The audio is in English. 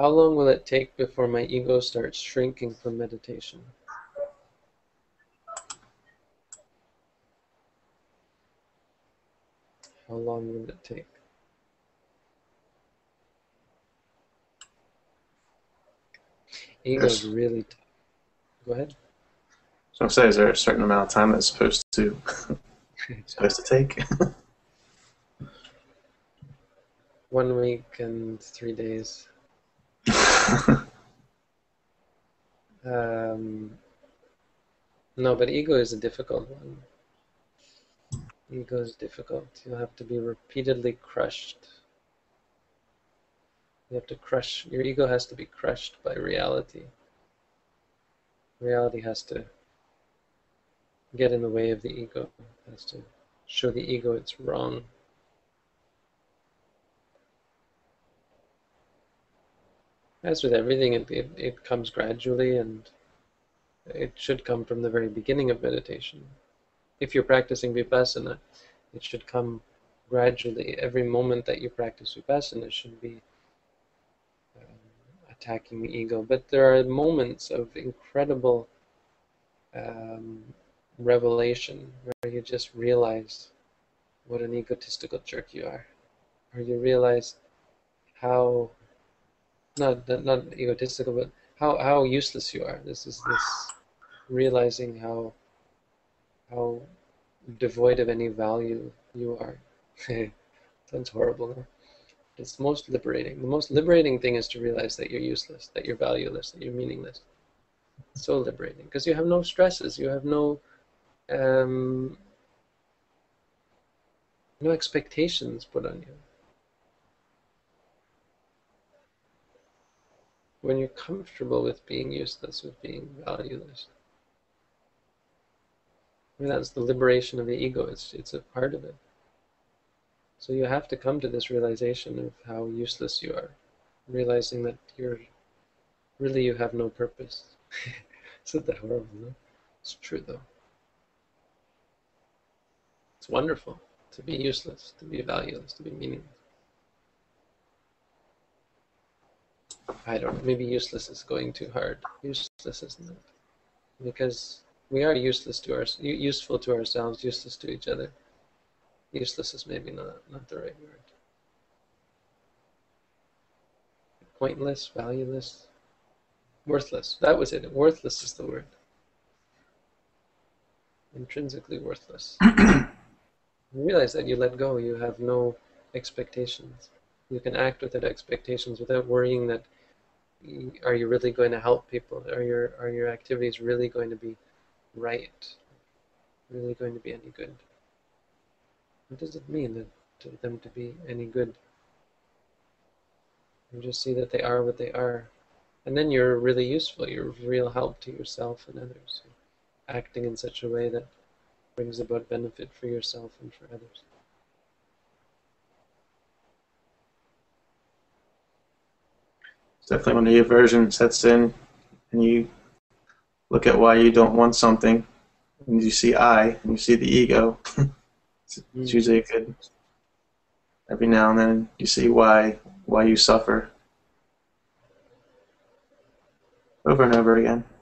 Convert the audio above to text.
How long will it take before my ego starts shrinking from meditation? How long will it take? Ego's really tough. Go ahead. So I'm saying, is there a certain amount of time that's supposed to take? 1 week and 3 days. No, but ego is a difficult one. Ego is difficult. You'll have to be repeatedly crushed. You have to crush, your ego has to be crushed by reality. Reality has to get in the way of the ego, has to show the ego it's wrong. As with everything, it comes gradually, and it should come from the very beginning of meditation. If you're practicing vipassana, it should come gradually. Every moment that you practice vipassana should be attacking the ego. But there are moments of incredible revelation where you just realize what an egotistical jerk you are, or you realize how not egotistical, but how useless you are. This is this realizing how devoid of any value you are. Sounds horrible. Huh? It's most liberating. The most liberating thing is to realize that you're useless, that you're valueless, that you're meaningless. It's so liberating because you have no stresses, you have no expectations put on you. When you're comfortable with being useless, with being valueless, I mean, that's the liberation of the ego. It's a part of it. So you have to come to this realization of how useless you are, realizing that you have no purpose. Isn't that horrible? No? It's true though. It's wonderful to be useless, to be valueless, to be meaningless. I don't know, maybe useless is going too hard. Useless isn't it? Because we are useful to ourselves, useless to each other. Useless is maybe not the right word. Pointless, valueless, worthless. That was it. Worthless is the word. Intrinsically worthless. You realize that you let go. You have no expectations. You can act without expectations, without worrying that are you really going to help people? Are your activities really going to be right? Really going to be any good? What does it mean to them to be any good? You just see that they are what they are. And then you're really useful. You're of real help to yourself and others. You're acting in such a way that brings about benefit for yourself and for others. It's definitely when the aversion sets in and you look at why you don't want something, and you see I, and you see the ego. It's usually a good, every now and then you see why you suffer over and over again.